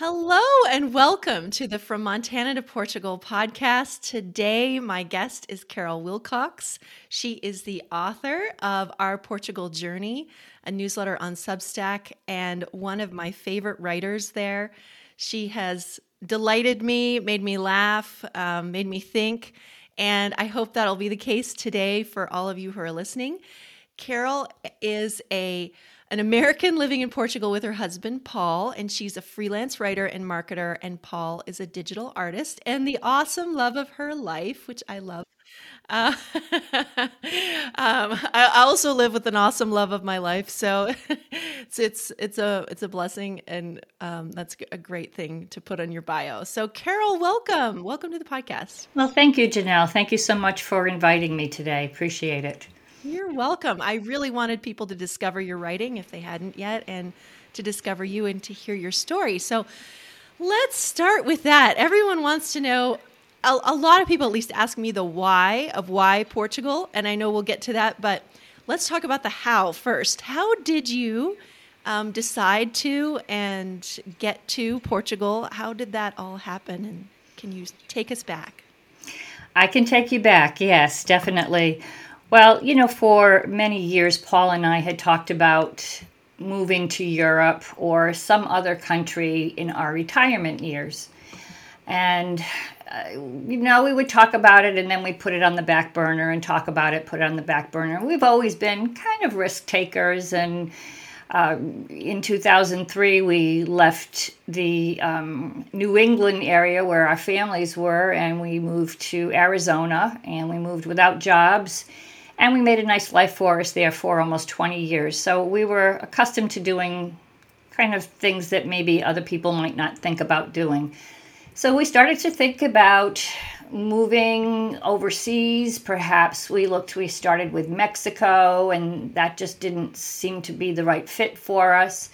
Hello and welcome to the From Montana to Portugal podcast. Today, my guest is Carol Wilcox. She is the author of Our Portugal Journey, a newsletter on Substack, and one of my favorite writers there. She has delighted me, made me laugh, made me think, and I hope that'll be the case today for all of you who are listening. Carol is an American living in Portugal with her husband, Paul, and she's a freelance writer and marketer, and Paul is a digital artist and the awesome love of her life, which I love. I also live with an awesome love of my life, so it's a blessing, and that's a great thing to put on your bio. So, Carol, welcome to the podcast. Well, thank you, Janelle. Thank you so much for inviting me today. Appreciate it. You're welcome. I really wanted people to discover your writing if they hadn't yet, and to discover you and to hear your story. So let's start with that. Everyone wants to know, a lot of people at least ask me the why of why Portugal, and I know we'll get to that, but let's talk about the how first. How did you decide to and get to Portugal? How did that all happen? And can you take us back? I can take you back, yes, definitely. Well, you know, for many years, Paul and I had talked about moving to Europe or some other country in our retirement years. And, you know, we would talk about it and then we put it on the back burner and talk about it, put it on the back burner. We've always been kind of risk takers. And in 2003, we left the New England area where our families were, and we moved to Arizona, and we moved without jobs. And we made a nice life for us there for almost 20 years. So we were accustomed to doing kind of things that maybe other people might not think about doing. So we started to think about moving overseas. Perhaps we started with Mexico, and that just didn't seem to be the right fit for us.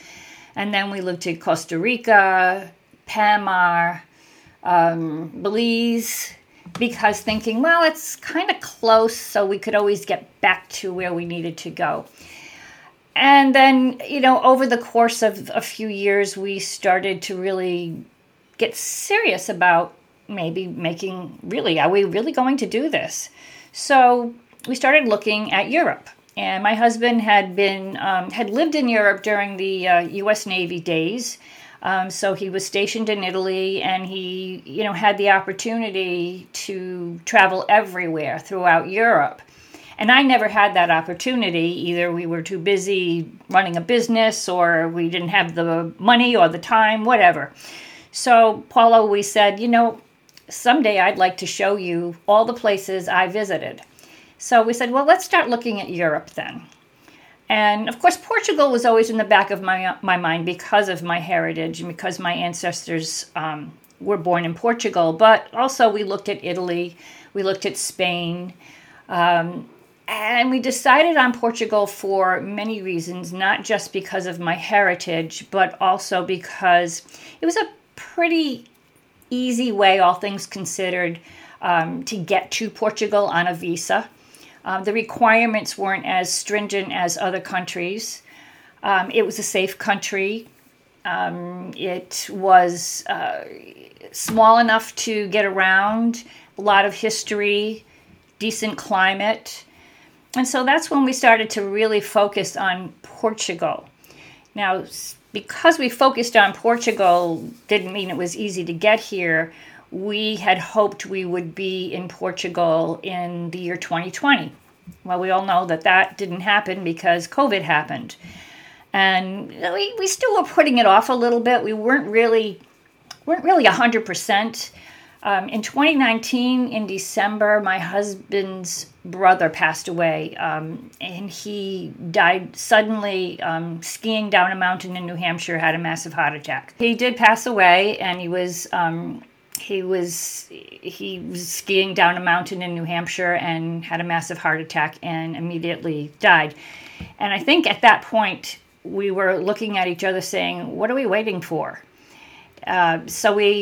And then we looked at Costa Rica, Panama, Belize, because thinking, well, it's kind of close, so we could always get back to where we needed to go. And then, you know, over the course of a few years, we started to really get serious about maybe are we really going to do this? So we started looking at Europe. And my husband had lived in Europe during the US Navy days. So he was stationed in Italy, and he, you know, had the opportunity to travel everywhere throughout Europe. And I never had that opportunity. Either we were too busy running a business, or we didn't have the money or the time, whatever. So Paul always said, you know, someday I'd like to show you all the places I visited. So we said, well, let's start looking at Europe then. And, of course, Portugal was always in the back of my mind because of my heritage and because my ancestors were born in Portugal. But also we looked at Italy, we looked at Spain, and we decided on Portugal for many reasons, not just because of my heritage, but also because it was a pretty easy way, all things considered, to get to Portugal on a visa. The requirements weren't as stringent as other countries. It was a safe country. It was small enough to get around, a lot of history, decent climate. And so that's when we started to really focus on Portugal. Now, because we focused on Portugal, didn't mean it was easy to get here. We had hoped we would be in Portugal in the year 2020. Well, we all know that didn't happen because COVID happened. And we still were putting it off a little bit. We weren't really 100%. In 2019, in December, my husband's brother passed away, and he died suddenly skiing down a mountain in New Hampshire, had a massive heart attack. He did pass away, and he was skiing down a mountain in New Hampshire and had a massive heart attack and immediately died. And I think at that point, we were looking at each other saying, what are we waiting for? So we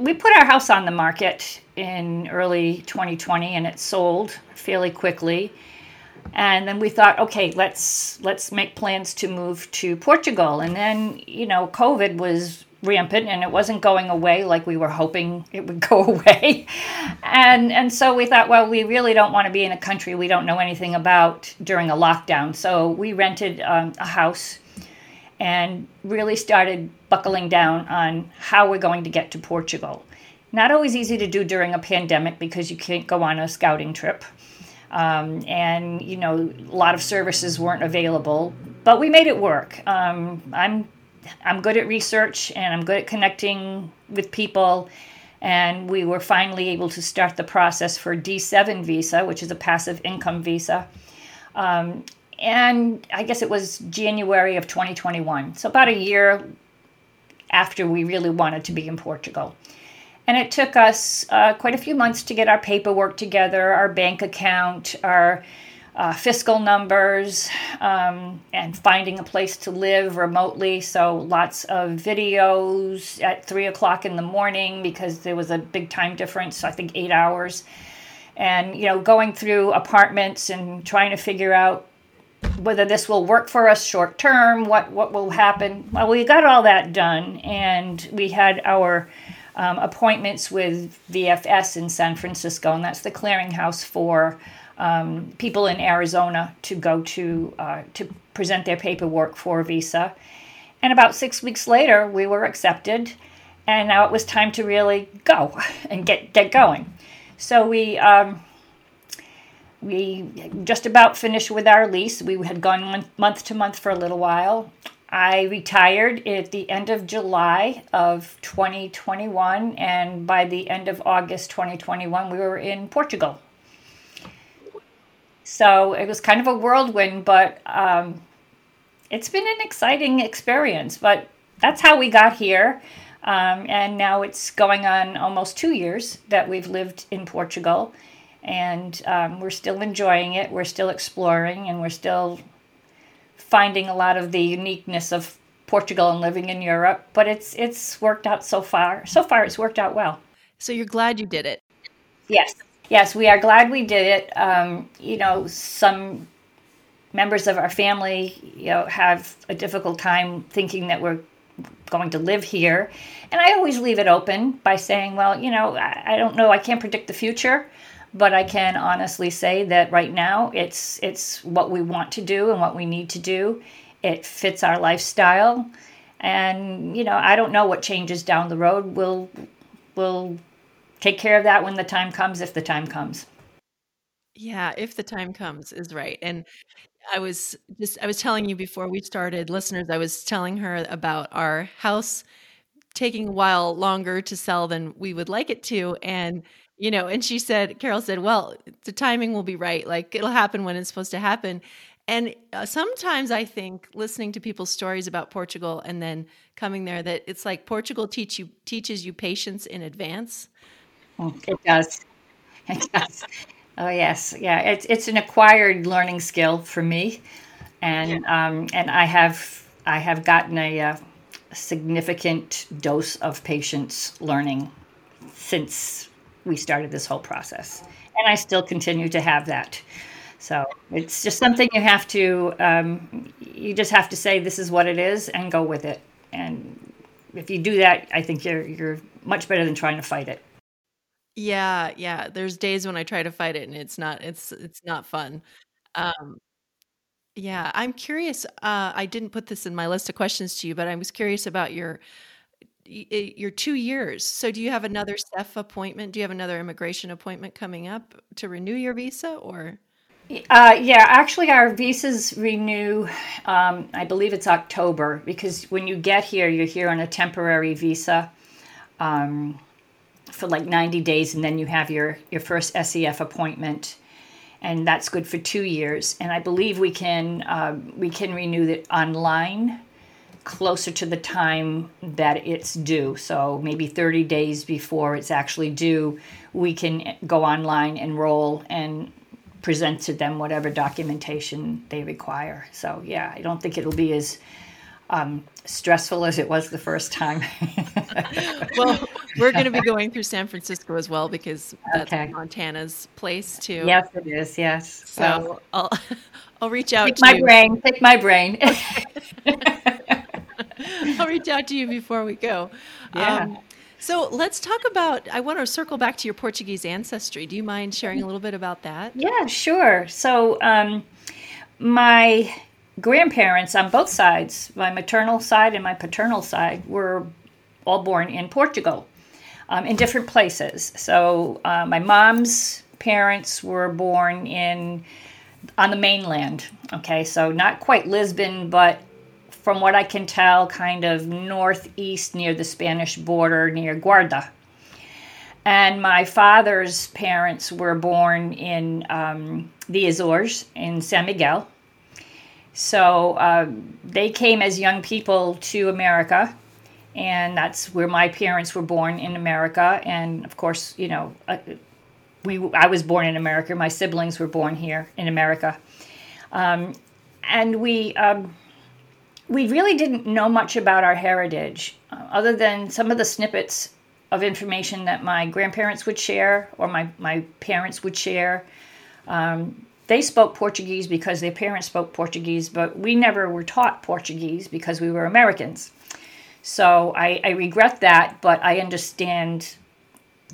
put our house on the market in early 2020, and it sold fairly quickly. And then we thought, okay, let's make plans to move to Portugal. And then, you know, COVID was rampant, and it wasn't going away like we were hoping it would go away. And so we thought, well, we really don't want to be in a country we don't know anything about during a lockdown. So we rented a house and really started buckling down on how we're going to get to Portugal. Not always easy to do during a pandemic because you can't go on a scouting trip. And, you know, a lot of services weren't available, but we made it work. I'm good at research and I'm good at connecting with people. And we were finally able to start the process for D7 visa, which is a passive income visa. And I guess it was January of 2021. So about a year after we really wanted to be in Portugal. And it took us quite a few months to get our paperwork together, our bank account, our fiscal numbers, and finding a place to live remotely. So lots of videos at 3:00 in the morning because there was a big time difference, so I think 8 hours. And, you know, going through apartments and trying to figure out whether this will work for us short term, what will happen. Well, we got all that done, and we had our appointments with VFS in San Francisco, and that's the clearinghouse for people in Arizona to go to present their paperwork for a visa. And about 6 weeks later, we were accepted, and now it was time to really go and get going. So we just about finished with our lease. We had gone month to month for a little while. I retired at the end of July of 2021, and by the end of August 2021, we were in Portugal. So it was kind of a whirlwind, but it's been an exciting experience. But that's how we got here, and now it's going on almost 2 years that we've lived in Portugal, and we're still enjoying it, we're still exploring, and we're still finding a lot of the uniqueness of Portugal and living in Europe, but it's worked out so far. So far, it's worked out well. So you're glad you did it? Yes, we are glad we did it. You know, some members of our family, you know, have a difficult time thinking that we're going to live here. And I always leave it open by saying, well, you know, I don't know, I can't predict the future. But I can honestly say that right now it's what we want to do and what we need to do. It fits our lifestyle. And, you know, I don't know what changes down the road. We'll take care of that when the time comes, if the time comes. Yeah, if the time comes is right. And I was telling you before we started, listeners, I was telling her about our house taking a while longer to sell than we would like it to. And you know, and Carol said, well, the timing will be right. Like it'll happen when it's supposed to happen. And sometimes I think listening to people's stories about Portugal and then coming there, that it's like Portugal teaches you patience in advance. Oh, it does. Oh yes. Yeah. It's an acquired learning skill for me. And, and I have gotten a significant dose of patience learning since we started this whole process, and I still continue to have that. So it's just something you have to, you just have to say this is what it is and go with it. And if you do that, I think you're much better than trying to fight it. Yeah. There's days when I try to fight it, and it's not fun. Yeah, I'm curious. I didn't put this in my list of questions to you, but I was curious about your 2 years. So do you have another SEF appointment? Do you have another immigration appointment coming up to renew your visa or? Yeah, actually our visas renew, I believe it's October, because when you get here, you're here on a temporary visa for like 90 days. And then you have your first SEF appointment, and that's good for 2 years. And I believe we can renew it online closer to the time that it's due. So maybe 30 days before it's actually due, we can go online, enroll, and present to them whatever documentation they require. So yeah, I don't think it'll be as stressful as it was the first time. Well, we're going to be going through San Francisco as well, because that's Montana's place too. Yes, it is. Yes. So I'll reach out to you. Pick my brain. I'll reach out to you before we go. Yeah. So let's talk about, I want to circle back to your Portuguese ancestry. Do you mind sharing a little bit about that? Yeah, sure. So my grandparents on both sides, my maternal side and my paternal side, were all born in Portugal in different places. So my mom's parents were born on the mainland. Okay, so not quite Lisbon, but from what I can tell, kind of northeast near the Spanish border, near Guarda. And my father's parents were born in the Azores, in São Miguel. So they came as young people to America, and that's where my parents were born, in America. And of course, you know, I was born in America. My siblings were born here in America. And we really didn't know much about our heritage, other than some of the snippets of information that my grandparents would share, or my parents would share. They spoke Portuguese because their parents spoke Portuguese, but we never were taught Portuguese because we were Americans. So I regret that, but I understand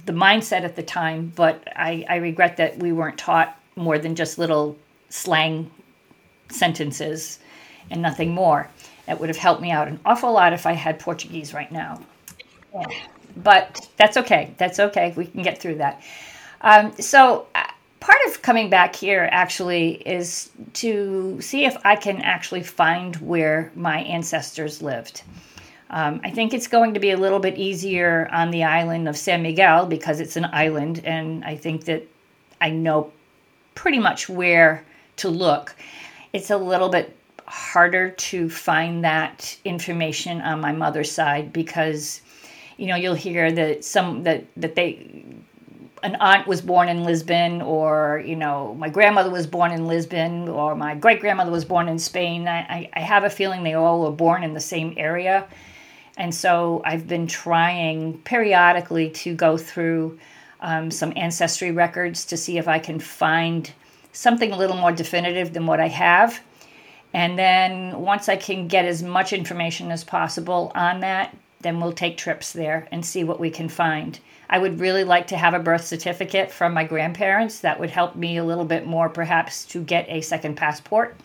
the mindset at the time, but I regret that we weren't taught more than just little slang sentences and nothing more. That would have helped me out an awful lot if I had Portuguese right now. Yeah. But that's okay. That's okay. We can get through that. So part of coming back here actually is to see if I can actually find where my ancestors lived. I think it's going to be a little bit easier on the island of São Miguel because it's an island, and I think that I know pretty much where to look. It's a little bit harder to find that information on my mother's side because, you know, you'll hear that an aunt was born in Lisbon, or, you know, my grandmother was born in Lisbon, or my great-grandmother was born in Spain. I have a feeling they all were born in the same area. And so I've been trying periodically to go through some ancestry records to see if I can find something a little more definitive than what I have. And then once I can get as much information as possible on that, then we'll take trips there and see what we can find. I would really like to have a birth certificate from my grandparents. That would help me a little bit more, perhaps, to get a second passport.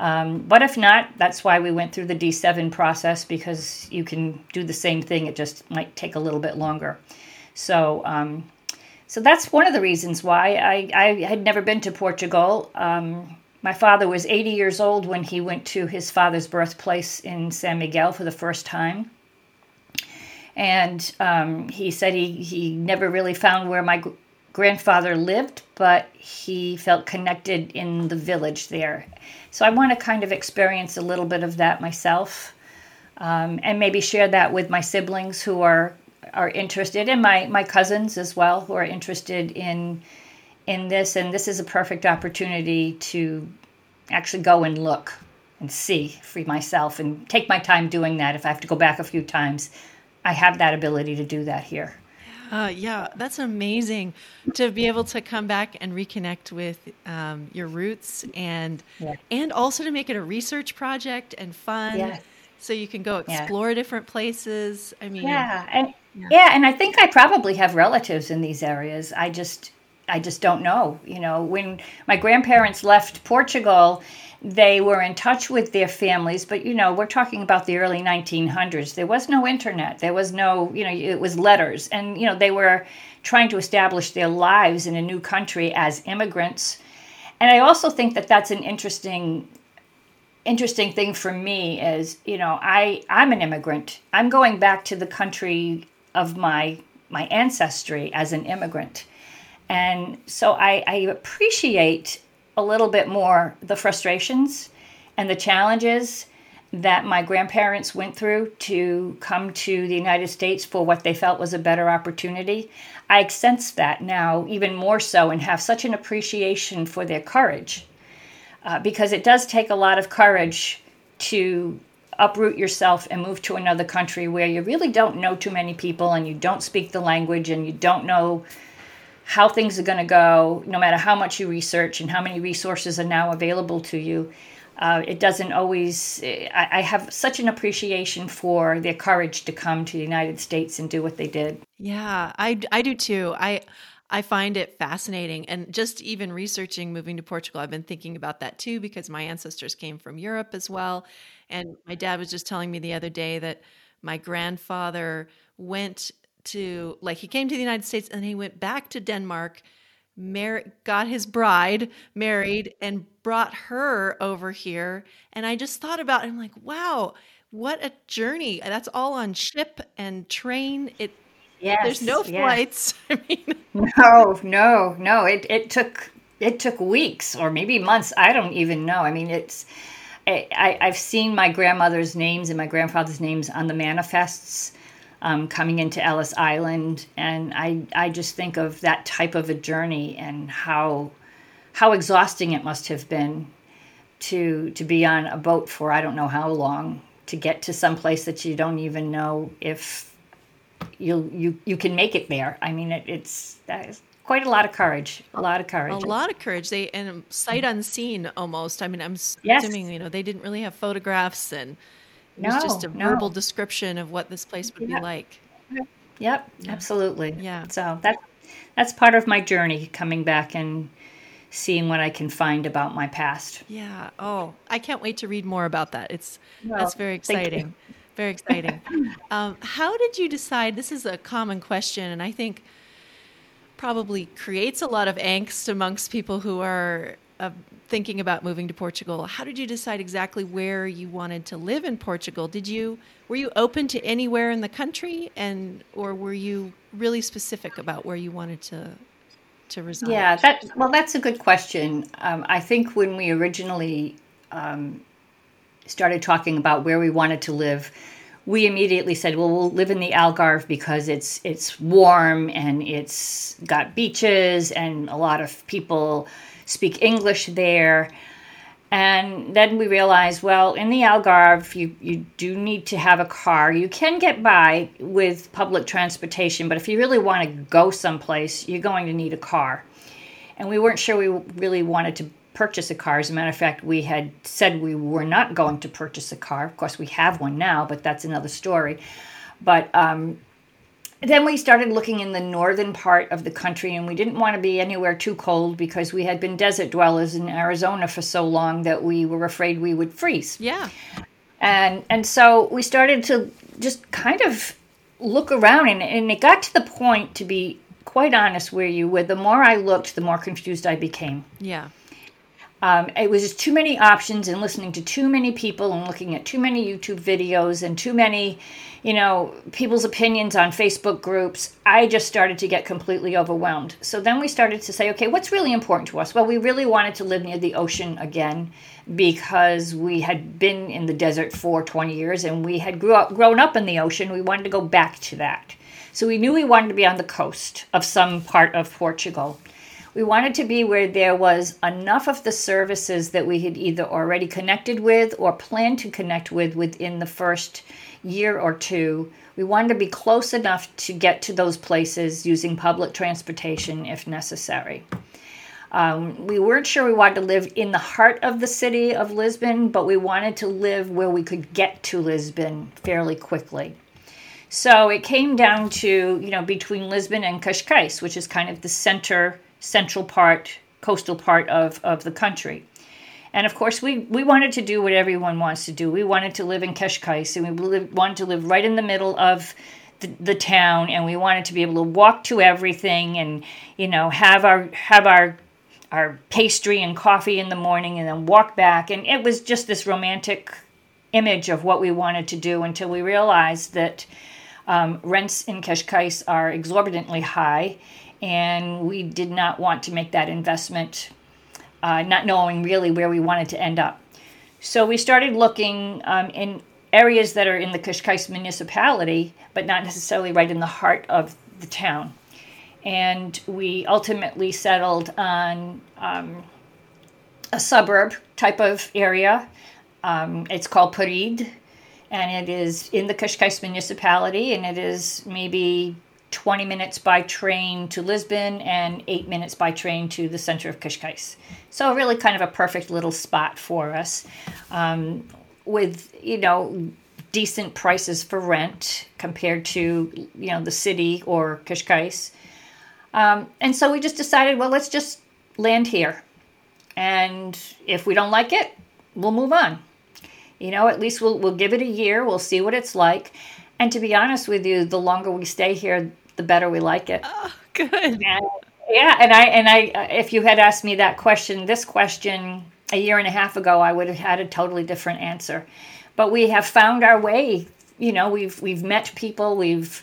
But if not, that's why we went through the D7 process, because you can do the same thing. It just might take a little bit longer. So so that's one of the reasons why I had never been to Portugal. My father was 80 years old when he went to his father's birthplace in São Miguel for the first time. And he said he never really found where my grandfather lived, but he felt connected in the village there. So I want to kind of experience a little bit of that myself, and maybe share that with my siblings who are interested, and my cousins as well who are interested in this, and this is a perfect opportunity to actually go and look and see for myself and take my time doing that. If I have to go back a few times, I have that ability to do that here. Yeah, that's amazing to be able to come back and reconnect with your roots, and also to make it a research project and fun. Yes. So you can go explore different places. I mean, and I think I probably have relatives in these areas. I just don't know. You know, when my grandparents left Portugal, they were in touch with their families, but, you know, we're talking about the early 1900s. There was no internet. There was no, you know, it was letters. And, you know, they were trying to establish their lives in a new country as immigrants. And I also think that that's an interesting thing for me is, you know, I'm an immigrant. I'm going back to the country of my ancestry as an immigrant. And so I appreciate a little bit more the frustrations and the challenges that my grandparents went through to come to the United States for what they felt was a better opportunity. I sense that now even more so, and have such an appreciation for their courage, because it does take a lot of courage to uproot yourself and move to another country where you really don't know too many people, and you don't speak the language, and you don't know how things are going to go, no matter how much you research and how many resources are now available to you. It doesn't always, I have such an appreciation for their courage to come to the United States and do what they did. Yeah, I do too. I find it fascinating. And just even researching moving to Portugal, I've been thinking about that too, because my ancestors came from Europe as well. And my dad was just telling me the other day that my grandfather went to, like, he came to the United States and he went back to Denmark, got his bride married and brought her over here. And I just thought about it. I'm like, wow, what a journey. That's all on ship and train. Yes, there's no flights. Yes. I mean, no. It took weeks or maybe months. I don't even know. I mean, I've seen my grandmother's names and my grandfather's names on the manifests coming into Ellis Island, and I just think of that type of a journey and how exhausting it must have been to be on a boat for I don't know how long to get to some place that you don't even know if you can make it there. I mean, it's quite a lot of courage. They, and sight unseen almost. I mean, I'm assuming, they didn't really have photographs, and it was just a verbal description of what this place would be like. Yep, yeah. Absolutely. Yeah. So that's part of my journey, coming back and seeing what I can find about my past. Yeah. Oh, I can't wait to read more about that. That's very exciting. Very exciting. How did you decide? This is a common question, and I think probably creates a lot of angst amongst people who are thinking about moving to Portugal. How did you decide exactly where you wanted to live in Portugal? Were you open to anywhere in the country, or were you really specific about where you wanted to reside? Yeah, that's a good question. I think when we originally started talking about where we wanted to live, we immediately said, well, we'll live in the Algarve because it's warm and it's got beaches and a lot of people speak English there. And then we realized, well, in the Algarve, you do need to have a car. You can get by with public transportation, but if you really want to go someplace, you're going to need a car. And we weren't sure we really wanted to purchase a car. As a matter of fact, we had said we were not going to purchase a car. Of course, we have one now, but that's another story. But then we started looking in the northern part of the country, and we didn't want to be anywhere too cold because we had been desert dwellers in Arizona for so long that we were afraid we would freeze. Yeah. And so we started to just kind of look around, and it got to the point, to be quite honest with you, where the more I looked, the more confused I became. Yeah. It was just too many options, and listening to too many people and looking at too many YouTube videos and too many, people's opinions on Facebook groups. I just started to get completely overwhelmed. So then we started to say, okay, what's really important to us? Well, we really wanted to live near the ocean again because we had been in the desert for 20 years and we had grown up in the ocean. We wanted to go back to that. So we knew we wanted to be on the coast of some part of Portugal. We wanted to be where there was enough of the services that we had either already connected with or planned to connect with within the first year or two. We wanted to be close enough to get to those places using public transportation if necessary. We weren't sure we wanted to live in the heart of the city of Lisbon, but we wanted to live where we could get to Lisbon fairly quickly. So it came down to, between Lisbon and Cascais, which is kind of the central part, coastal part of the country. And of course, we wanted to do what everyone wants to do. We wanted to live in Cascais, and we wanted to live right in the middle of the town, and we wanted to be able to walk to everything and, have our pastry and coffee in the morning and then walk back. And it was just this romantic image of what we wanted to do until we realized that rents in Cascais are exorbitantly high, and we did not want to make that investment, not knowing really where we wanted to end up. So we started looking in areas that are in the Cascais municipality, but not necessarily right in the heart of the town. And we ultimately settled on a suburb type of area. It's called Portugal, and it is in the Cascais municipality, and it is maybe 20 minutes by train to Lisbon and 8 minutes by train to the center of Cascais. So really kind of a perfect little spot for us with, you know, decent prices for rent compared to, you know, the city or Cascais. And so we just decided, well, let's just land here. And if we don't like it, we'll move on. You know, at least we'll give it a year. We'll see what it's like. And to be honest with you, the longer we stay here, the better we like it. Oh, good. And I, if you had asked me that question, this question a year and a half ago, I would have had a totally different answer. But we have found our way. You know, we've met people. We've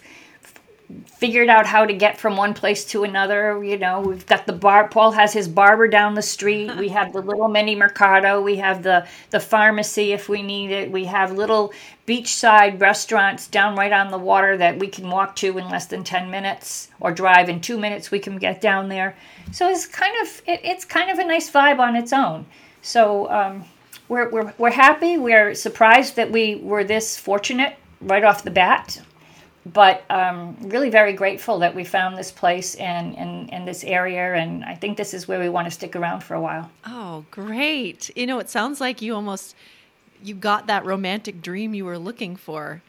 figured out how to get from one place to another. You know, we've got the bar. Paul has his barber down the street. We have the little mini mercado. We have the pharmacy if we need it. We have little beachside restaurants down right on the water that we can walk to in less than 10 minutes or drive in 2 minutes. We can get down there. So it's kind of a nice vibe on its own. So we're happy. We're surprised that we were this fortunate right off the bat. But really very grateful that we found this place and this area, and I think this is where we want to stick around for a while. Oh, great. You know, it sounds like you got that romantic dream you were looking for.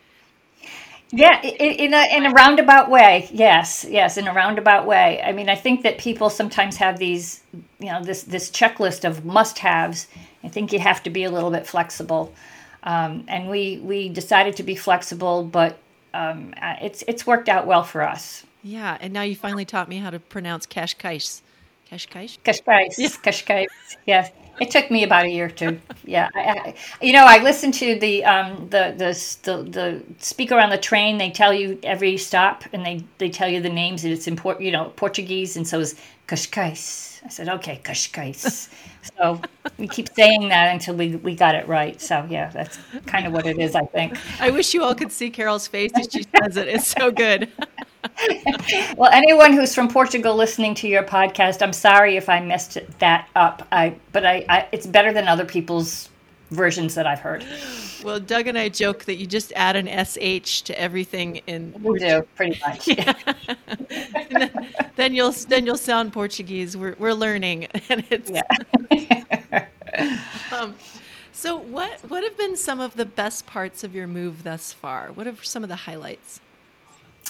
Yeah, in a roundabout way. Yes, in a roundabout way. I mean, I think that people sometimes have these, you know, this checklist of must-haves. I think you have to be a little bit flexible. And we decided to be flexible, but it's worked out well for us. Yeah, and now you finally taught me how to pronounce Cascais. Cascais? Cascais. Yeah. Cascais. Yes. It took me about a year to. Yeah. I listened to the speaker on the train. They tell you every stop, and they tell you the names, and it's important, you know, Portuguese, and so it's Cascais. I said, okay, Cascais. So we keep saying that until we got it right. So, yeah, that's kind of what it is, I think. I wish you all could see Carol's face as she says it. It's so good. Well, anyone who's from Portugal listening to your podcast, I'm sorry if I messed that up. But it's better than other people's versions that I've heard. Well, Doug and I joke that you just add an SH to everything in. We do, pretty much. Yeah. then you'll sound Portuguese. We're learning, and it's. Yeah. So what have been some of the best parts of your move thus far? What are some of the highlights?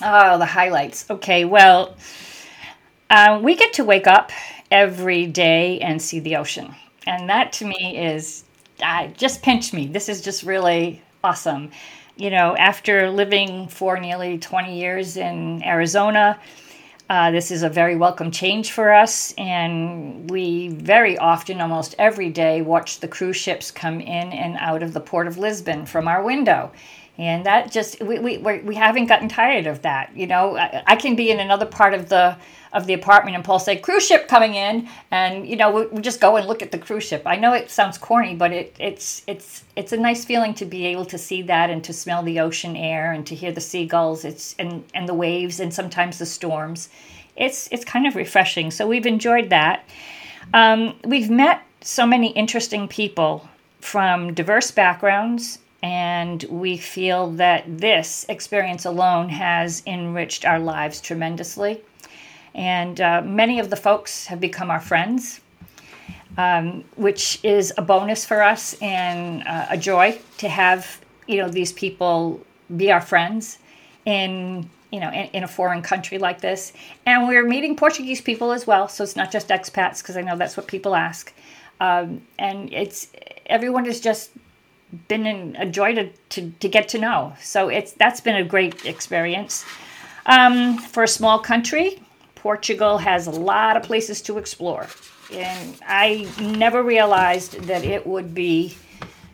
Oh, the highlights. Okay, well, we get to wake up every day and see the ocean, and that to me is. Just pinch me. This is just really awesome. You know, after living for nearly 20 years in Arizona, this is a very welcome change for us. And we very often, almost every day, watch the cruise ships come in and out of the port of Lisbon from our window. And that just, we haven't gotten tired of that. You know, I can be in another part of the apartment and Paul say, cruise ship coming in. And, you know, we just go and look at the cruise ship. I know it sounds corny, but it's a nice feeling to be able to see that and to smell the ocean air and to hear the seagulls and the waves and sometimes the storms. It's kind of refreshing. So we've enjoyed that. We've met so many interesting people from diverse backgrounds. And we feel that this experience alone has enriched our lives tremendously. And many of the folks have become our friends, which is a bonus for us and a joy to have, you know, these people be our friends in a foreign country like this. And we're meeting Portuguese people as well. So it's not just expats, because I know that's what people ask. And everyone is just been a joy to get to know. So that's been a great experience. For a small country, Portugal has a lot of places to explore. And I never realized that it would be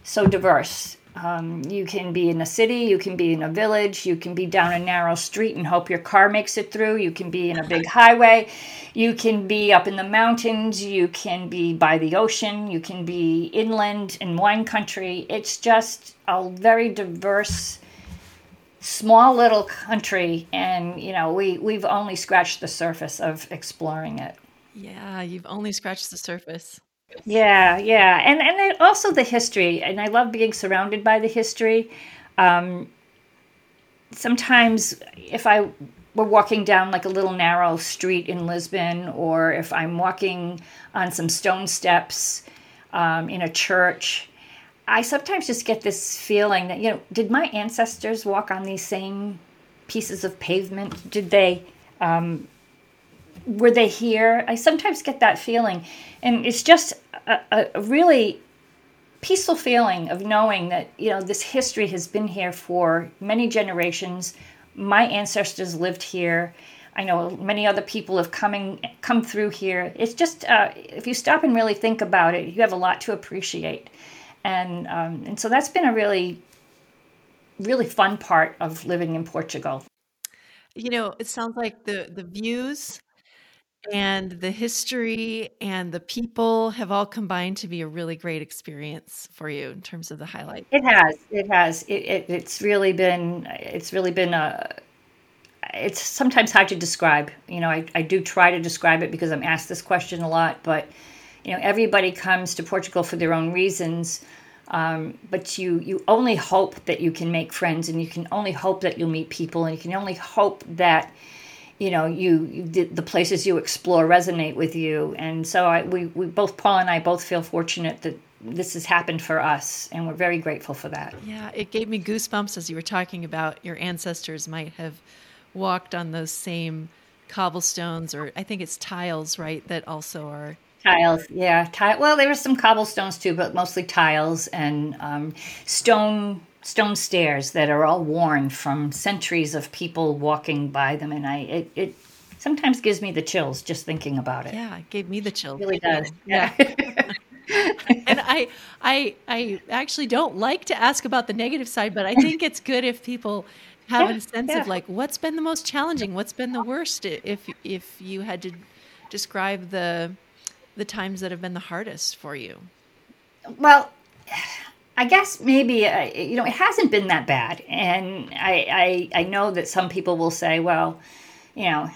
so diverse. You can be in a city, you can be in a village, you can be down a narrow street and hope your car makes it through, you can be in a big highway, you can be up in the mountains, you can be by the ocean, you can be inland in wine country. It's just a very diverse, small little country, and, you know, we've only scratched the surface of exploring it. Yeah, you've only scratched the surface. Yeah. And also the history. And I love being surrounded by the history. Sometimes if I we're walking down like a little narrow street in Lisbon, or if I'm walking on some stone steps in a church, I sometimes just get this feeling that, you know, did my ancestors walk on these same pieces of pavement? Did they, were they here? I sometimes get that feeling. And it's just a really peaceful feeling of knowing that, you know, this history has been here for many generations. My ancestors lived here. I know many other people have come through here. It's just, if you stop and really think about it, you have a lot to appreciate. And so that's been a really, really fun part of living in Portugal. You know, it sounds like the views and the history and the people have all combined to be a really great experience for you in terms of the highlight. It has. It's really been it's sometimes hard to describe. You know, I do try to describe it because I'm asked this question a lot, but you know, everybody comes to Portugal for their own reasons, but you only hope that you can make friends, and you can only hope that you'll meet people, and you can only hope that, you know, the places you explore resonate with you. And so we both, Paul and I both, feel fortunate that this has happened for us, and we're very grateful for that. Yeah, it gave me goosebumps as you were talking about your ancestors might have walked on those same cobblestones, or I think it's tiles, right, that also are... Tiles, yeah. Well, there were some cobblestones too, but mostly tiles and stone stairs that are all worn from centuries of people walking by them. And it sometimes gives me the chills just thinking about it. Yeah, it gave me the chills. It really does. Yeah. And I actually don't like to ask about the negative side, but I think it's good if people have a sense of like, what's been the most challenging? What's been the worst? If you had to describe the times that have been the hardest for you? Well, I guess maybe, you know, it hasn't been that bad. And I know that some people will say, well, you know,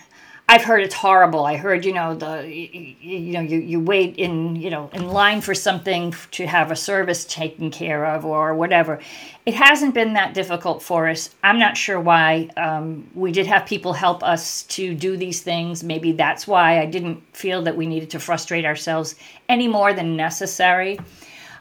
I've heard it's horrible. I heard, you know, you wait in line for something to have a service taken care of or whatever. It hasn't been that difficult for us. I'm not sure why. We did have people help us to do these things. Maybe that's why I didn't feel that we needed to frustrate ourselves any more than necessary.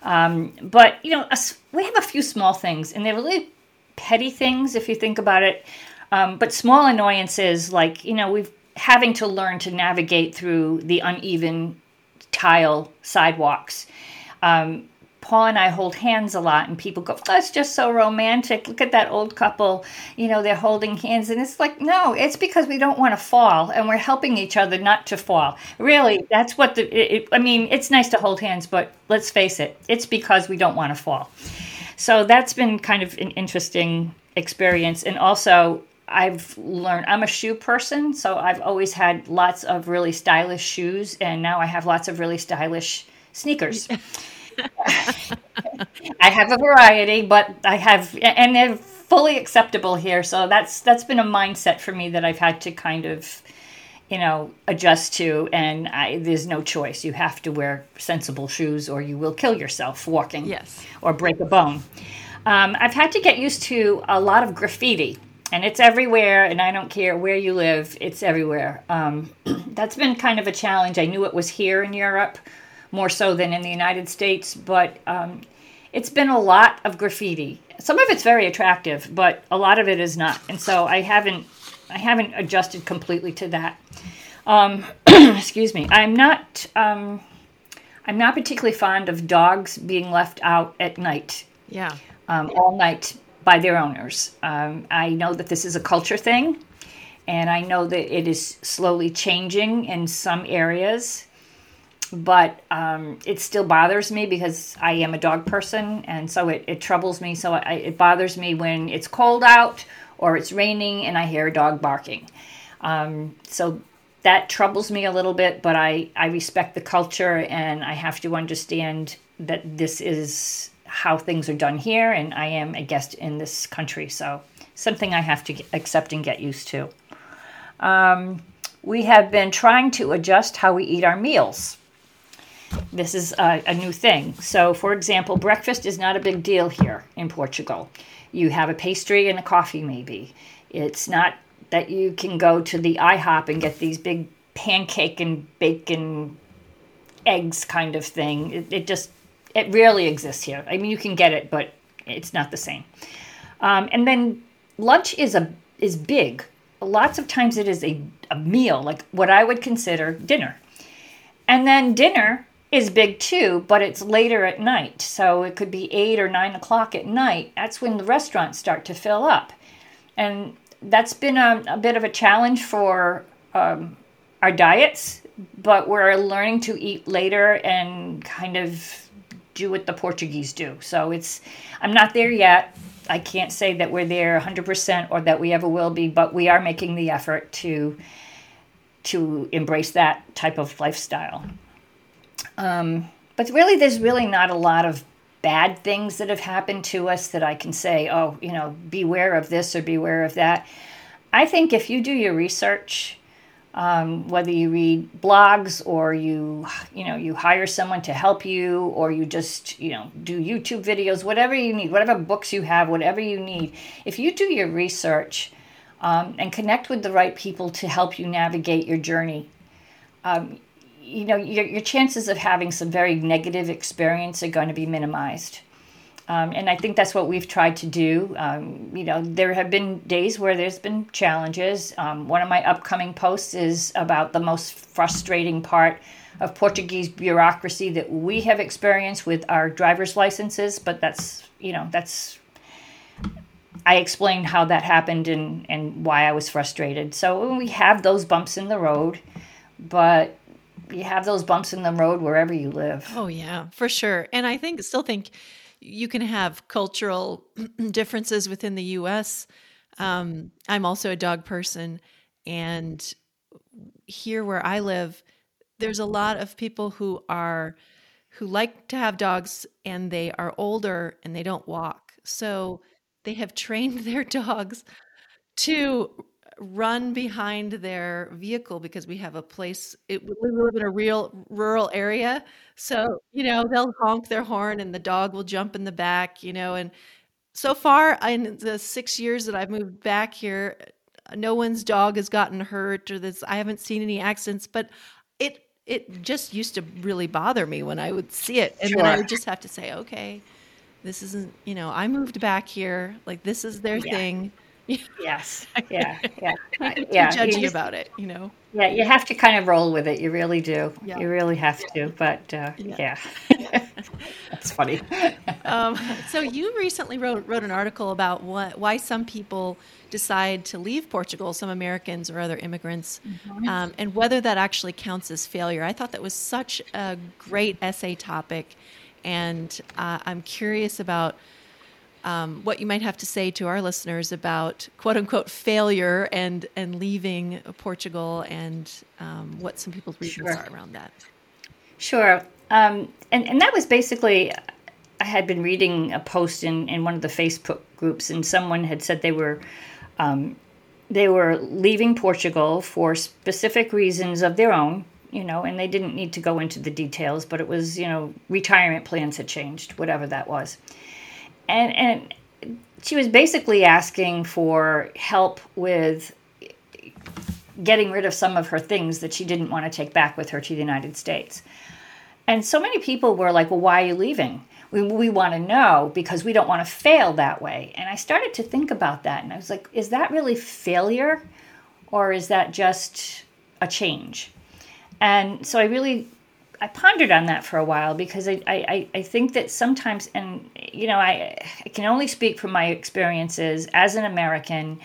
But, you know, we have a few small things, and they're really petty things if you think about it. But small annoyances, like, you know, we've having to learn to navigate through the uneven tile sidewalks. Paul and I hold hands a lot, and people go, that's just so romantic. Look at that old couple, you know, they're holding hands. And it's like, no, it's because we don't want to fall, and we're helping each other not to fall. Really, that's what it's nice to hold hands, but let's face it, it's because we don't want to fall. So that's been kind of an interesting experience. And also, I've learned, I'm a shoe person, so I've always had lots of really stylish shoes, and now I have lots of really stylish sneakers. I have a variety, but and they're fully acceptable here, so that's been a mindset for me that I've had to kind of, you know, adjust to, and there's no choice. You have to wear sensible shoes or you will kill yourself walking, or break a bone. I've had to get used to a lot of graffiti. And it's everywhere, and I don't care where you live, it's everywhere. That's been kind of a challenge. I knew it was here in Europe more so than in the United States, but it's been a lot of graffiti. Some of it's very attractive, but a lot of it is not. And so I haven't adjusted completely to that. Excuse me. I'm not particularly fond of dogs being left out at night. Yeah. All night. By their owners. I know that this is a culture thing, and I know that it is slowly changing in some areas, but it still bothers me because I am a dog person, and so it troubles me. So it bothers me when it's cold out or it's raining and I hear a dog barking. So that troubles me a little bit, but I respect the culture, and I have to understand that this is how things are done here, and I am a guest in this country, so something I have to accept and get used to. We have been trying to adjust how we eat our meals. This is a new thing. So, for example, breakfast is not a big deal here in Portugal. You have a pastry and a coffee, maybe. It's not that you can go to the IHOP and get these big pancake and bacon eggs kind of thing. It rarely exists here. I mean, you can get it, but it's not the same. And then lunch is big. Lots of times it is a meal, like what I would consider dinner. And then dinner is big too, but it's later at night. So it could be 8 or 9 o'clock at night. That's when the restaurants start to fill up. And that's been a bit of a challenge for our diets, but we're learning to eat later and kind of do what the Portuguese do. So I'm not there yet. I can't say that we're there 100% or that we ever will be, but we are making the effort to embrace that type of lifestyle. But really, there's really not a lot of bad things that have happened to us that I can say, oh, you know, beware of this or beware of that. I think if you do your research, whether you read blogs or you hire someone to help you, or you just, do YouTube videos, whatever you need, whatever books you have, whatever you need. If you do your research and connect with the right people to help you navigate your journey, your chances of having some very negative experience are going to be minimized. And I think that's what we've tried to do. There have been days where there's been challenges. One of my upcoming posts is about the most frustrating part of Portuguese bureaucracy that we have experienced with our driver's licenses. But that's I explained how that happened and why I was frustrated. So we have those bumps in the road, but you have those bumps in the road wherever you live. Oh, yeah, for sure. And I still think... you can have cultural differences within the U.S. I'm also a dog person. And here where I live, there's a lot of people who like to have dogs, and they are older and they don't walk. So they have trained their dogs to run behind their vehicle because we have a place. We live in a real rural area, so they'll honk their horn and the dog will jump in the back. And so far in the 6 years that I've moved back here, no one's dog has gotten hurt or this. I haven't seen any accidents, but it just used to really bother me when I would see it, and sure. Then I would just have to say, okay, this isn't. I moved back here. Like this is their thing. Yes. Yeah. Yeah. Judgy about it, Yeah, you have to kind of roll with it. You really do. Yeah. You really have to. But yeah. That's funny. So you recently wrote an article about why some people decide to leave Portugal, some Americans or other immigrants, mm-hmm. And whether that actually counts as failure. I thought that was such a great essay topic, and I'm curious about what you might have to say to our listeners about quote-unquote failure and leaving Portugal and what some people's reasons are around that. Sure. And that was basically, I had been reading a post in one of the Facebook groups, and someone had said they were leaving Portugal for specific reasons of their own, and they didn't need to go into the details, but it was, retirement plans had changed, whatever that was. And she was basically asking for help with getting rid of some of her things that she didn't want to take back with her to the United States. And so many people were like, well, why are you leaving? We want to know because we don't want to fail that way. And I started to think about that. And I was like, is that really failure, or is that just a change? And so I pondered on that for a while, because I think that sometimes, and I can only speak from my experiences as an American,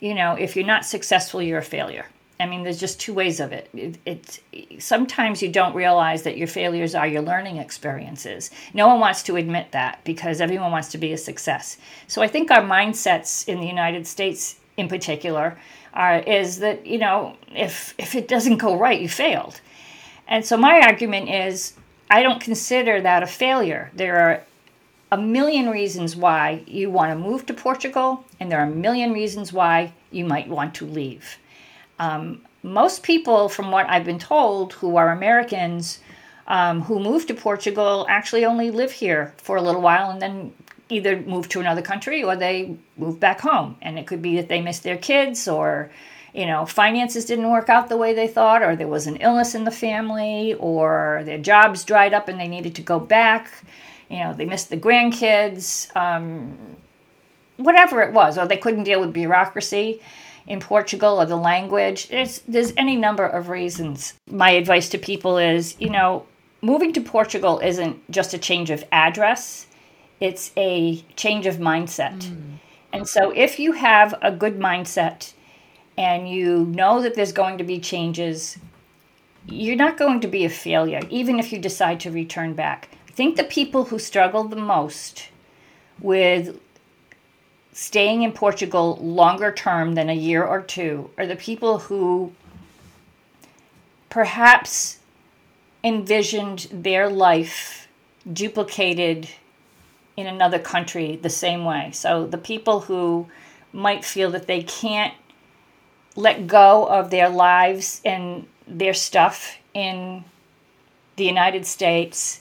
if you're not successful, you're a failure. I mean, there's just two ways of it. It's sometimes you don't realize that your failures are your learning experiences. No one wants to admit that because everyone wants to be a success. So I think our mindsets in the United States in particular is that, if it doesn't go right, you failed. And so my argument is, I don't consider that a failure. There are a million reasons why you want to move to Portugal, and there are a million reasons why you might want to leave. Most people, from what I've been told, who are Americans, who move to Portugal actually only live here for a little while and then either move to another country or they move back home. And it could be that they missed their kids, or, you know, finances didn't work out the way they thought, or there was an illness in the family, or their jobs dried up and they needed to go back. You know, they missed the grandkids, whatever it was, or they couldn't deal with bureaucracy in Portugal or the language. There's any number of reasons. My advice to people is, you know, moving to Portugal isn't just a change of address. It's a change of mindset. Mm. And so if you have a good mindset and you know that there's going to be changes, you're not going to be a failure, even if you decide to return back. I think the people who struggle the most with staying in Portugal longer term than a year or two are the people who perhaps envisioned their life duplicated in another country the same way. So the people who might feel that they can't let go of their lives and their stuff in the United States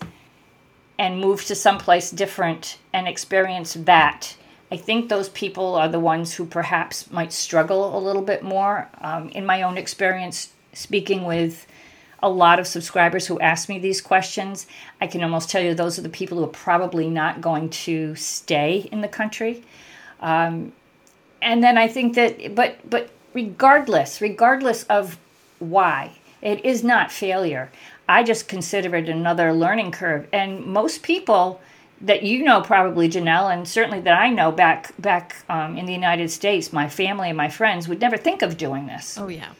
and move to someplace different and experience that. I think those people are the ones who perhaps might struggle a little bit more. In my own experience, speaking with a lot of subscribers who ask me these questions, I can almost tell you those are the people who are probably not going to stay in the country. And then I think that, but regardless of why, it is not failure. I just consider it another learning curve. And most people that you know, probably, Janelle, and certainly that I know back in the United States, my family and my friends would never think of doing this. Oh, yeah.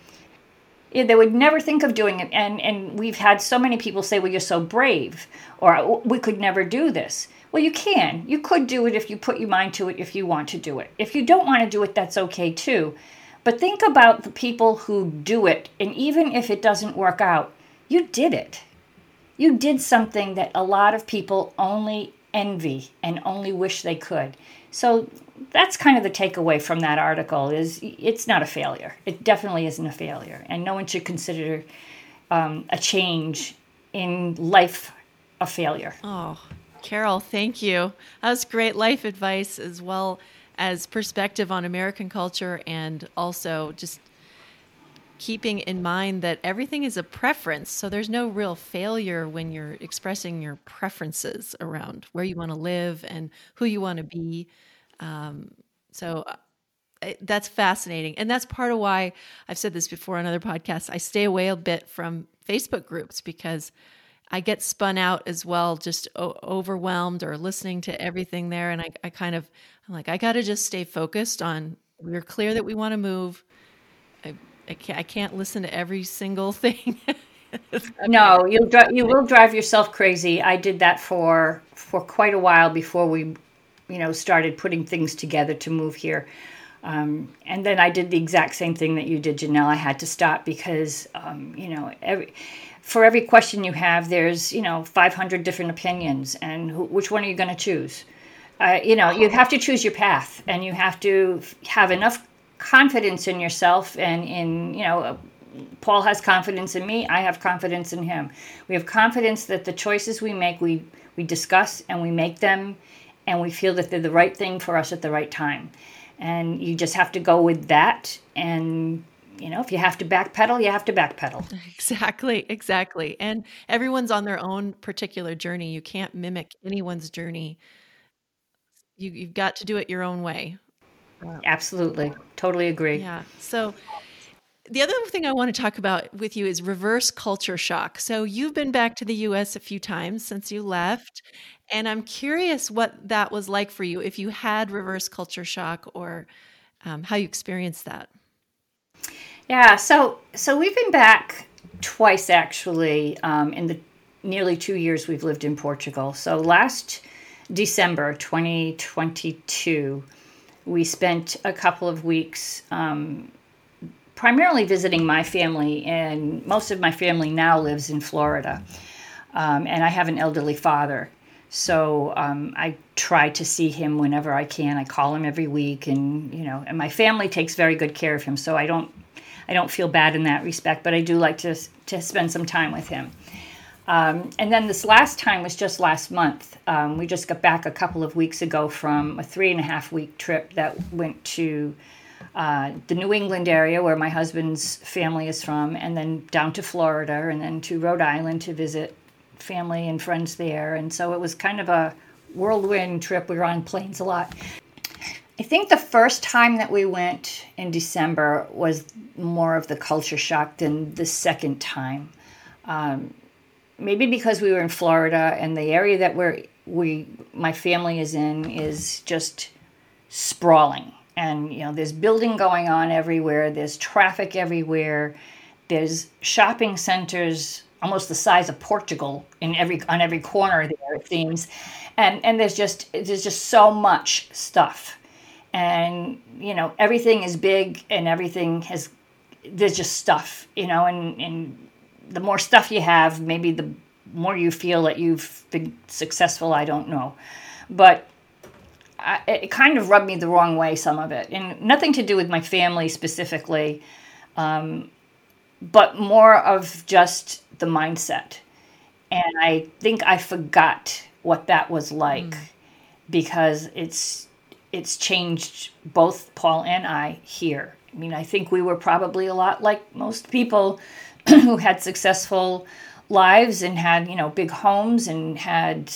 They would never think of doing it. And we've had so many people say, well, you're so brave, or we could never do this. Well, you can. You could do it if you put your mind to it, if you want to do it. If you don't want to do it, that's okay, too. But think about the people who do it. And even if it doesn't work out, you did it. You did something that a lot of people only envy and only wish they could. So that's kind of the takeaway from that article is it's not a failure. It definitely isn't a failure. And no one should consider a change in life a failure. Oh, Carol, thank you. That was great life advice as well as perspective on American culture, and also just keeping in mind that everything is a preference. So there's no real failure when you're expressing your preferences around where you want to live and who you want to be. So that's fascinating. And that's part of why I've said this before on other podcasts. I stay away a bit from Facebook groups because I get spun out as well, just overwhelmed or listening to everything there. And I'm like, I got to just stay focused on, we're clear that we want to move. I can't listen to every single thing. No, you will drive yourself crazy. I did that for quite a while before we, you know, started putting things together to move here. And then I did the exact same thing that you did, Janelle. I had to stop because, you know, for every question you have, there's, you know, 500 different opinions, and which one are you going to choose? You know, you have to choose your path, and you have to have enough confidence in yourself and in, you know, Paul has confidence in me. I have confidence in him. We have confidence that the choices we make, we discuss and we make them, and we feel that they're the right thing for us at the right time. And you just have to go with that. And, you know, if you have to backpedal, you have to backpedal. Exactly. And everyone's on their own particular journey. You can't mimic anyone's journey. You've got to do it your own way. Wow. Absolutely. Totally agree. Yeah. So the other thing I want to talk about with you is reverse culture shock. So you've been back to the US a few times since you left, and I'm curious what that was like for you, if you had reverse culture shock, or how you experienced that. Yeah. So we've been back twice, actually, in the nearly 2 years we've lived in Portugal. So last December, 2022, we spent a couple of weeks primarily visiting my family, and most of my family now lives in Florida. And I have an elderly father, so I try to see him whenever I can. I call him every week, and you know, and my family takes very good care of him, so I don't feel bad in that respect. But I do like to spend some time with him. And then this last time was just last month. We just got back a couple of weeks ago from a 3.5-week trip that went to the New England area where my husband's family is from, and then down to Florida, and then to Rhode Island to visit family and friends there. And so it was kind of a whirlwind trip. We were on planes a lot. I think the first time that we went in December was more of the culture shock than the second time. Maybe because we were in Florida, and the area that my family is in is just sprawling. And, you know, there's building going on everywhere. There's traffic everywhere. There's shopping centers almost the size of Portugal on every corner there, it seems. And there's just so much stuff. And, you know, everything is big, and there's just stuff, you know, and the more stuff you have, maybe the more you feel that you've been successful. I don't know. But it kind of rubbed me the wrong way, some of it. And nothing to do with my family specifically, but more of just the mindset. And I think I forgot what that was like because it's changed both Paul and I here. I mean, I think we were probably a lot like most people who had successful lives and had, you know, big homes and had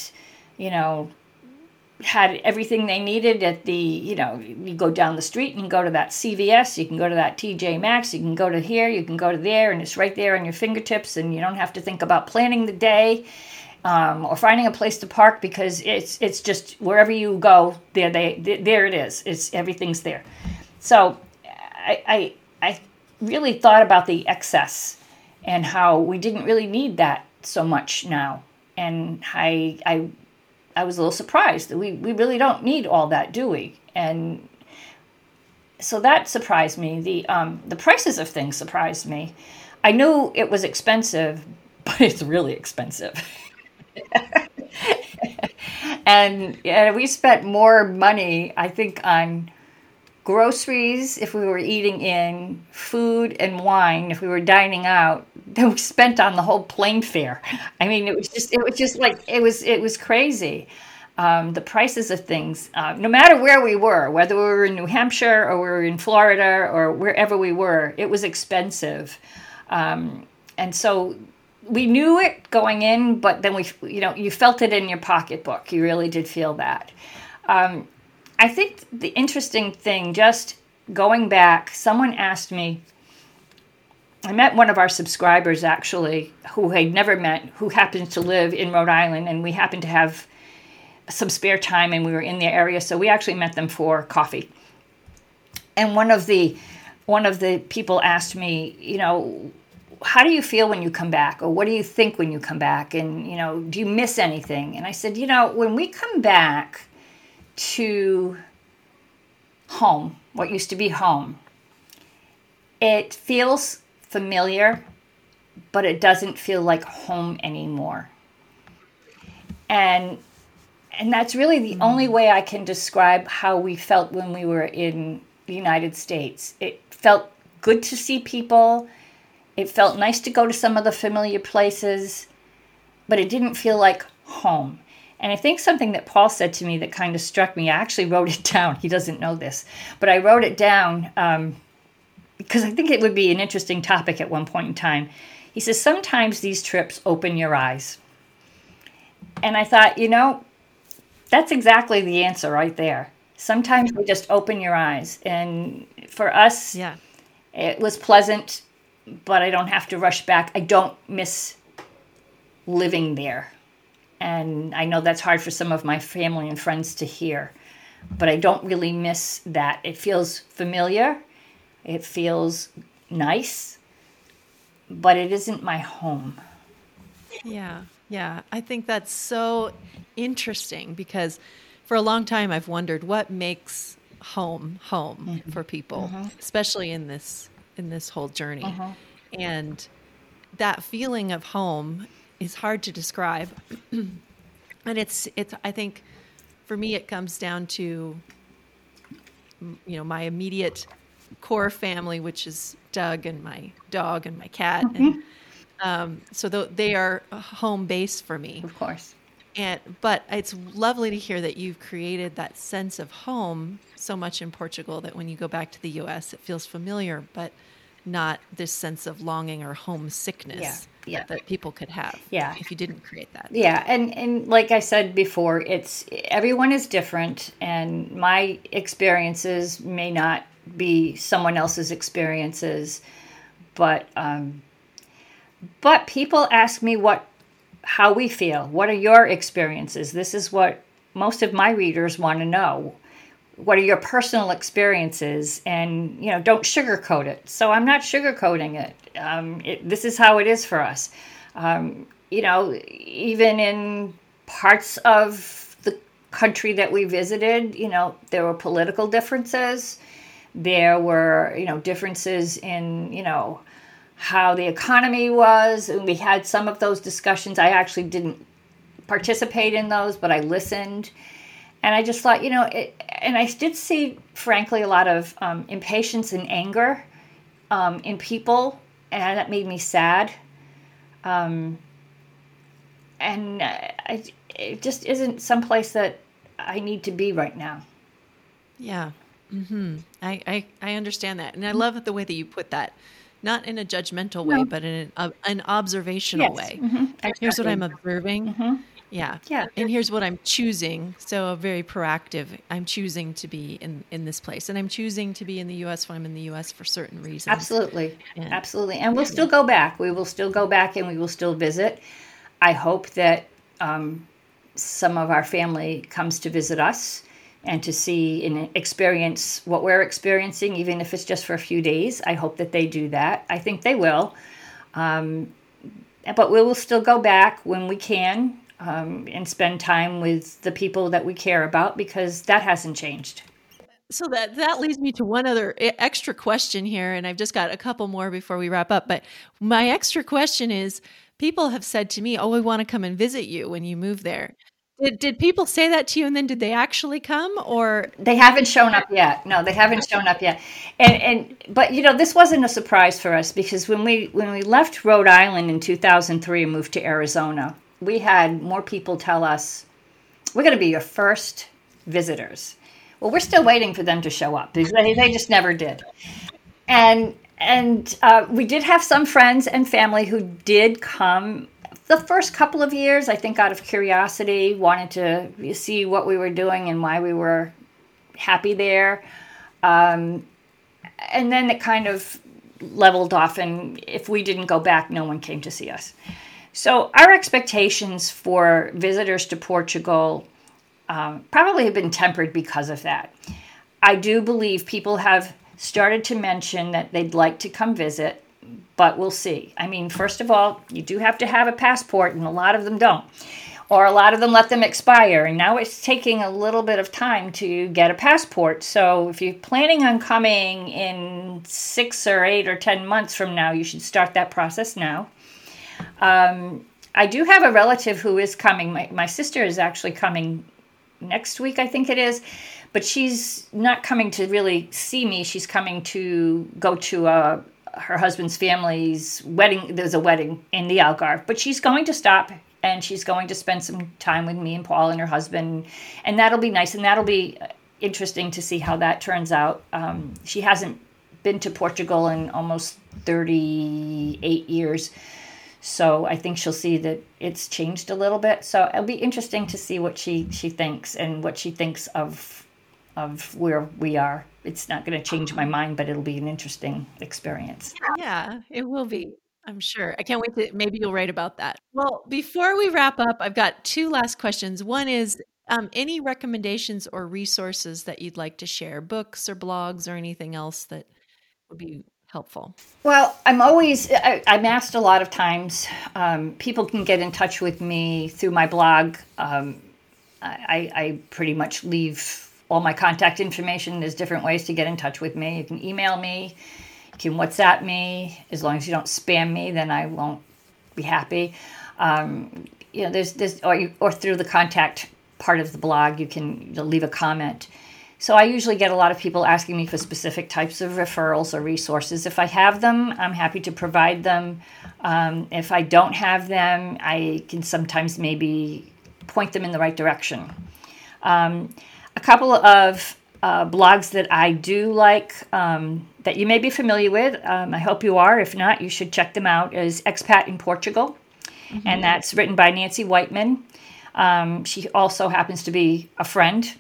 everything they needed at the, you know, you go down the street and you go to that CVS, you can go to that TJ Maxx, you can go to here, you can go to there, and it's right there on your fingertips, and you don't have to think about planning the day or finding a place to park, because it's just wherever you go, there it is. It's everything's there. So I really thought about the excess and how we didn't really need that so much now. And I was a little surprised that we really don't need all that, do we? And so that surprised me. The prices of things surprised me. I knew it was expensive, but it's really expensive. And we spent more money, I think, on groceries if we were eating in, food and wine if we were dining out, than we spent on the whole plane fare. I mean, it was crazy. The prices of things, no matter where we were, whether we were in New Hampshire or we were in Florida or wherever we were, it was expensive. And so we knew it going in, but then you felt it in your pocketbook. You really did feel that. I think the interesting thing, just going back, someone asked me, I met one of our subscribers actually, who I'd never met, who happened to live in Rhode Island, and we happened to have some spare time and we were in the area, so we actually met them for coffee. And one of the people asked me, you know, how do you feel when you come back, or what do you think when you come back, and, you know, do you miss anything? And I said, you know, when we come back to home, what used to be home, it feels familiar, but it doesn't feel like home anymore. And that's really the only way I can describe how we felt when we were in the United States. It felt good to see people. It felt nice to go to some of the familiar places, but it didn't feel like home. And I think something that Paul said to me that kind of struck me, I actually wrote it down. He doesn't know this, but I wrote it down because I think it would be an interesting topic at one point in time. He says, sometimes these trips open your eyes. And I thought, you know, that's exactly the answer right there. Sometimes we just open your eyes. And for us, yeah, it was pleasant, but I don't have to rush back. I don't miss living there. And I know that's hard for some of my family and friends to hear, but I don't really miss that. It feels familiar. It feels nice, but it isn't my home. Yeah. I think that's so interesting, because for a long time I've wondered what makes home mm-hmm. for people, mm-hmm. especially in this whole journey. Mm-hmm. And that feeling of home is hard to describe. And it's, I think for me, it comes down to, you know, my immediate core family, which is Doug and my dog and my cat. Mm-hmm. And So they are home base for me. Of course. But it's lovely to hear that you've created that sense of home so much in Portugal that when you go back to the U.S., it feels familiar, but not this sense of longing or homesickness that people could have if you didn't create that. Yeah. And like I said before, everyone is different, and my experiences may not be someone else's experiences, but people ask me how we feel. What are your experiences? This is what most of my readers want to know. What are your personal experiences? And, don't sugarcoat it. So I'm not sugarcoating it. This is how it is for us. Even in parts of the country that we visited, there were political differences. There were, differences in, how the economy was. And we had some of those discussions. I actually didn't participate in those, but I listened. And I just thought, and I did see, frankly, a lot of impatience and anger in people, and that made me sad. It just isn't someplace that I need to be right now. Yeah, mm-hmm. I understand that, and I love the way that you put that, not in a judgmental way, but in an observational way. Mm-hmm. Exactly. Here's what I'm observing. Mm-hmm. Yeah. And here's what I'm choosing. So very proactive. I'm choosing to be in this place. And I'm choosing to be in the U.S. when I'm in the U.S. for certain reasons. Absolutely. And we'll still go back. We will still go back and we will still visit. I hope that some of our family comes to visit us and to see and experience what we're experiencing, even if it's just for a few days. I hope that they do that. I think they will. But we will still go back when we can. And spend time with the people that we care about, because that hasn't changed. So that leads me to one other extra question here, and I've just got a couple more before we wrap up. But my extra question is, people have said to me, we want to come and visit you when you move there. Did people say that to you, and then did they actually come, or? They haven't shown up yet. No, they haven't shown up yet. But this wasn't a surprise for us, because when we left Rhode Island in 2003 and moved to Arizona, we had more people tell us, we're going to be your first visitors. Well, we're still waiting for them to show up, because they just never did. And we did have some friends and family who did come the first couple of years, I think out of curiosity, wanted to see what we were doing and why we were happy there. And then it kind of leveled off, and if we didn't go back, no one came to see us. So our expectations for visitors to Portugal probably have been tempered because of that. I do believe people have started to mention that they'd like to come visit, but we'll see. I mean, first of all, you do have to have a passport, and a lot of them don't, or a lot of them let them expire. And now it's taking a little bit of time to get a passport. So if you're planning on coming in 6 or 8 or 10 months from now, you should start that process now. I do have a relative who is coming. My sister is actually coming next week, I think it is, but she's not coming to really see me. She's coming to go to her husband's family's wedding. There's a wedding in the Algarve, but she's going to stop and she's going to spend some time with me and Paul and her husband, and that'll be nice, and that'll be interesting to see how that turns out. She hasn't been to Portugal in almost 38 years. So I think she'll see that it's changed a little bit. So it'll be interesting to see what she thinks and what she thinks of where we are. It's not going to change my mind, but it'll be an interesting experience. Yeah, it will be, I'm sure. I can't wait to, maybe you'll write about that. Well, before we wrap up, I've got 2 last questions. One is any recommendations or resources that you'd like to share, books or blogs or anything else that would be helpful? Well, I'm asked a lot of times. People can get in touch with me through my blog. I pretty much leave all my contact information. There's different ways to get in touch with me. You can email me, you can WhatsApp me. As long as you don't spam me, then I won't be happy. There's or through the contact part of the blog, you can leave a comment. So I usually get a lot of people asking me for specific types of referrals or resources. If I have them, I'm happy to provide them. If I don't have them, I can sometimes maybe point them in the right direction. A couple of blogs that I do like that you may be familiar with, I hope you are. If not, you should check them out, is Expat in Portugal. Mm-hmm. And that's written by Nancy Whiteman. She also happens to be a friend.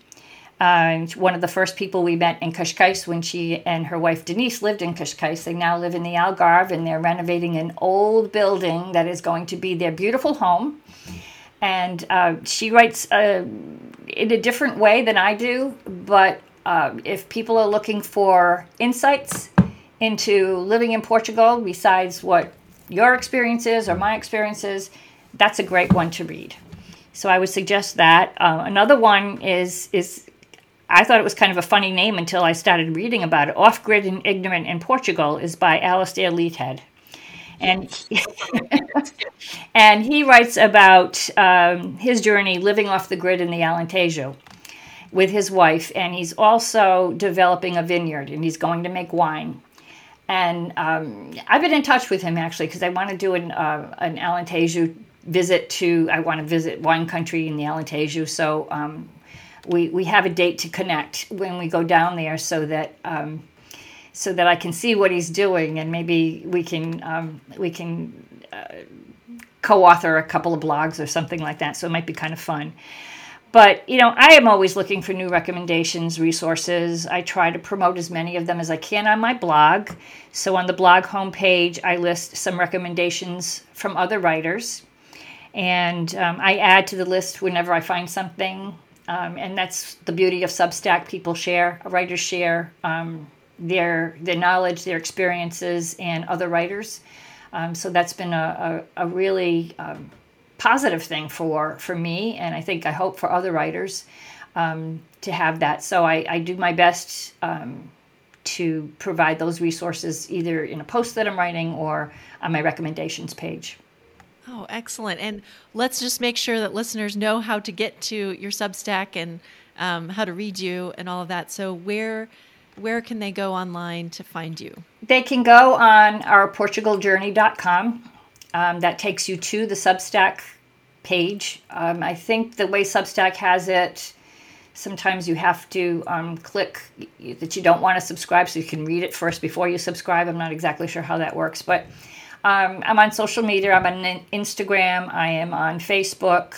One of the first people we met in Cascais when she and her wife Denise lived in Cascais. They now live in the Algarve, and they're renovating an old building that is going to be their beautiful home. And she writes in a different way than I do, but if people are looking for insights into living in Portugal, besides what your experience is or my experience is, that's a great one to read. So I would suggest that. Another one is I thought it was kind of a funny name until I started reading about it. Off Grid and Ignorant in Portugal is by Alistair Leathead. And, and he writes about his journey living off the grid in the Alentejo with his wife. And he's also developing a vineyard, and he's going to make wine. And I've been in touch with him, actually, because I want to do an Alentejo visit to, I want to visit wine country in the Alentejo. So, We have a date to connect when we go down there, so that I can see what he's doing, and maybe we can co-author a couple of blogs or something like that. So it might be kind of fun. But you know, I am always looking for new recommendations, resources. I try to promote as many of them as I can on my blog. So on the blog homepage, I list some recommendations from other writers, and I add to the list whenever I find something. And that's the beauty of Substack. People share, writers share their knowledge, their experiences, and other writers. So that's been a really positive thing for me, and I think I hope for other writers to have that. So I do my best to provide those resources either in a post that I'm writing or on my recommendations page. Oh, excellent. And let's just make sure that listeners know how to get to your Substack and how to read you and all of that. So where can they go online to find you? They can go on ourportugaljourney.com. That takes you to the Substack page. I think the way Substack has it, sometimes you have to click that you don't want to subscribe, so you can read it first before you subscribe. I'm not exactly sure how that works, but... I'm on social media. I'm on Instagram. I am on Facebook.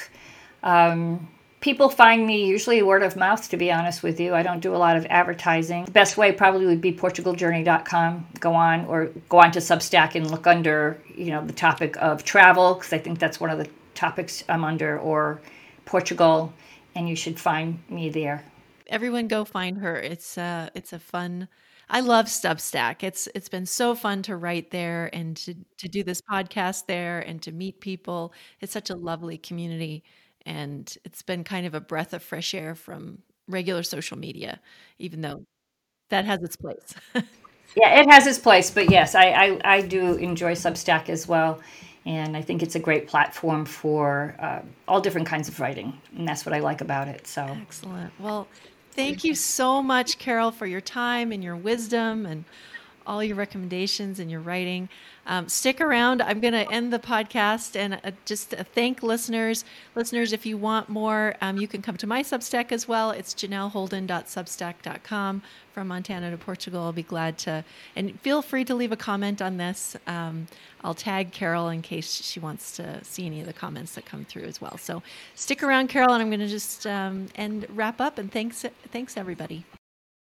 People find me usually word of mouth, to be honest with you. I don't do a lot of advertising. The best way probably would be portugaljourney.com. Go on to Substack and look under, the topic of travel, because I think that's one of the topics I'm under, or Portugal, and you should find me there. Everyone go find her. It's a fun... I love Substack. It's been so fun to write there and to do this podcast there and to meet people. It's such a lovely community, and it's been kind of a breath of fresh air from regular social media, even though that has its place. Yeah, it has its place, but yes, I do enjoy Substack as well, and I think it's a great platform for all different kinds of writing, and that's what I like about it. So excellent. Well. Thank you so much, Carol, for your time and your wisdom and all your recommendations and your writing. Stick around. I'm going to end the podcast and just thank listeners. Listeners, if you want more, you can come to my Substack as well. It's janelleholden.substack.com. From Montana to Portugal. I'll be glad to. And feel free to leave a comment on this. I'll tag Carol in case she wants to see any of the comments that come through as well. So stick around, Carol, and I'm going to just wrap up. And thanks, everybody.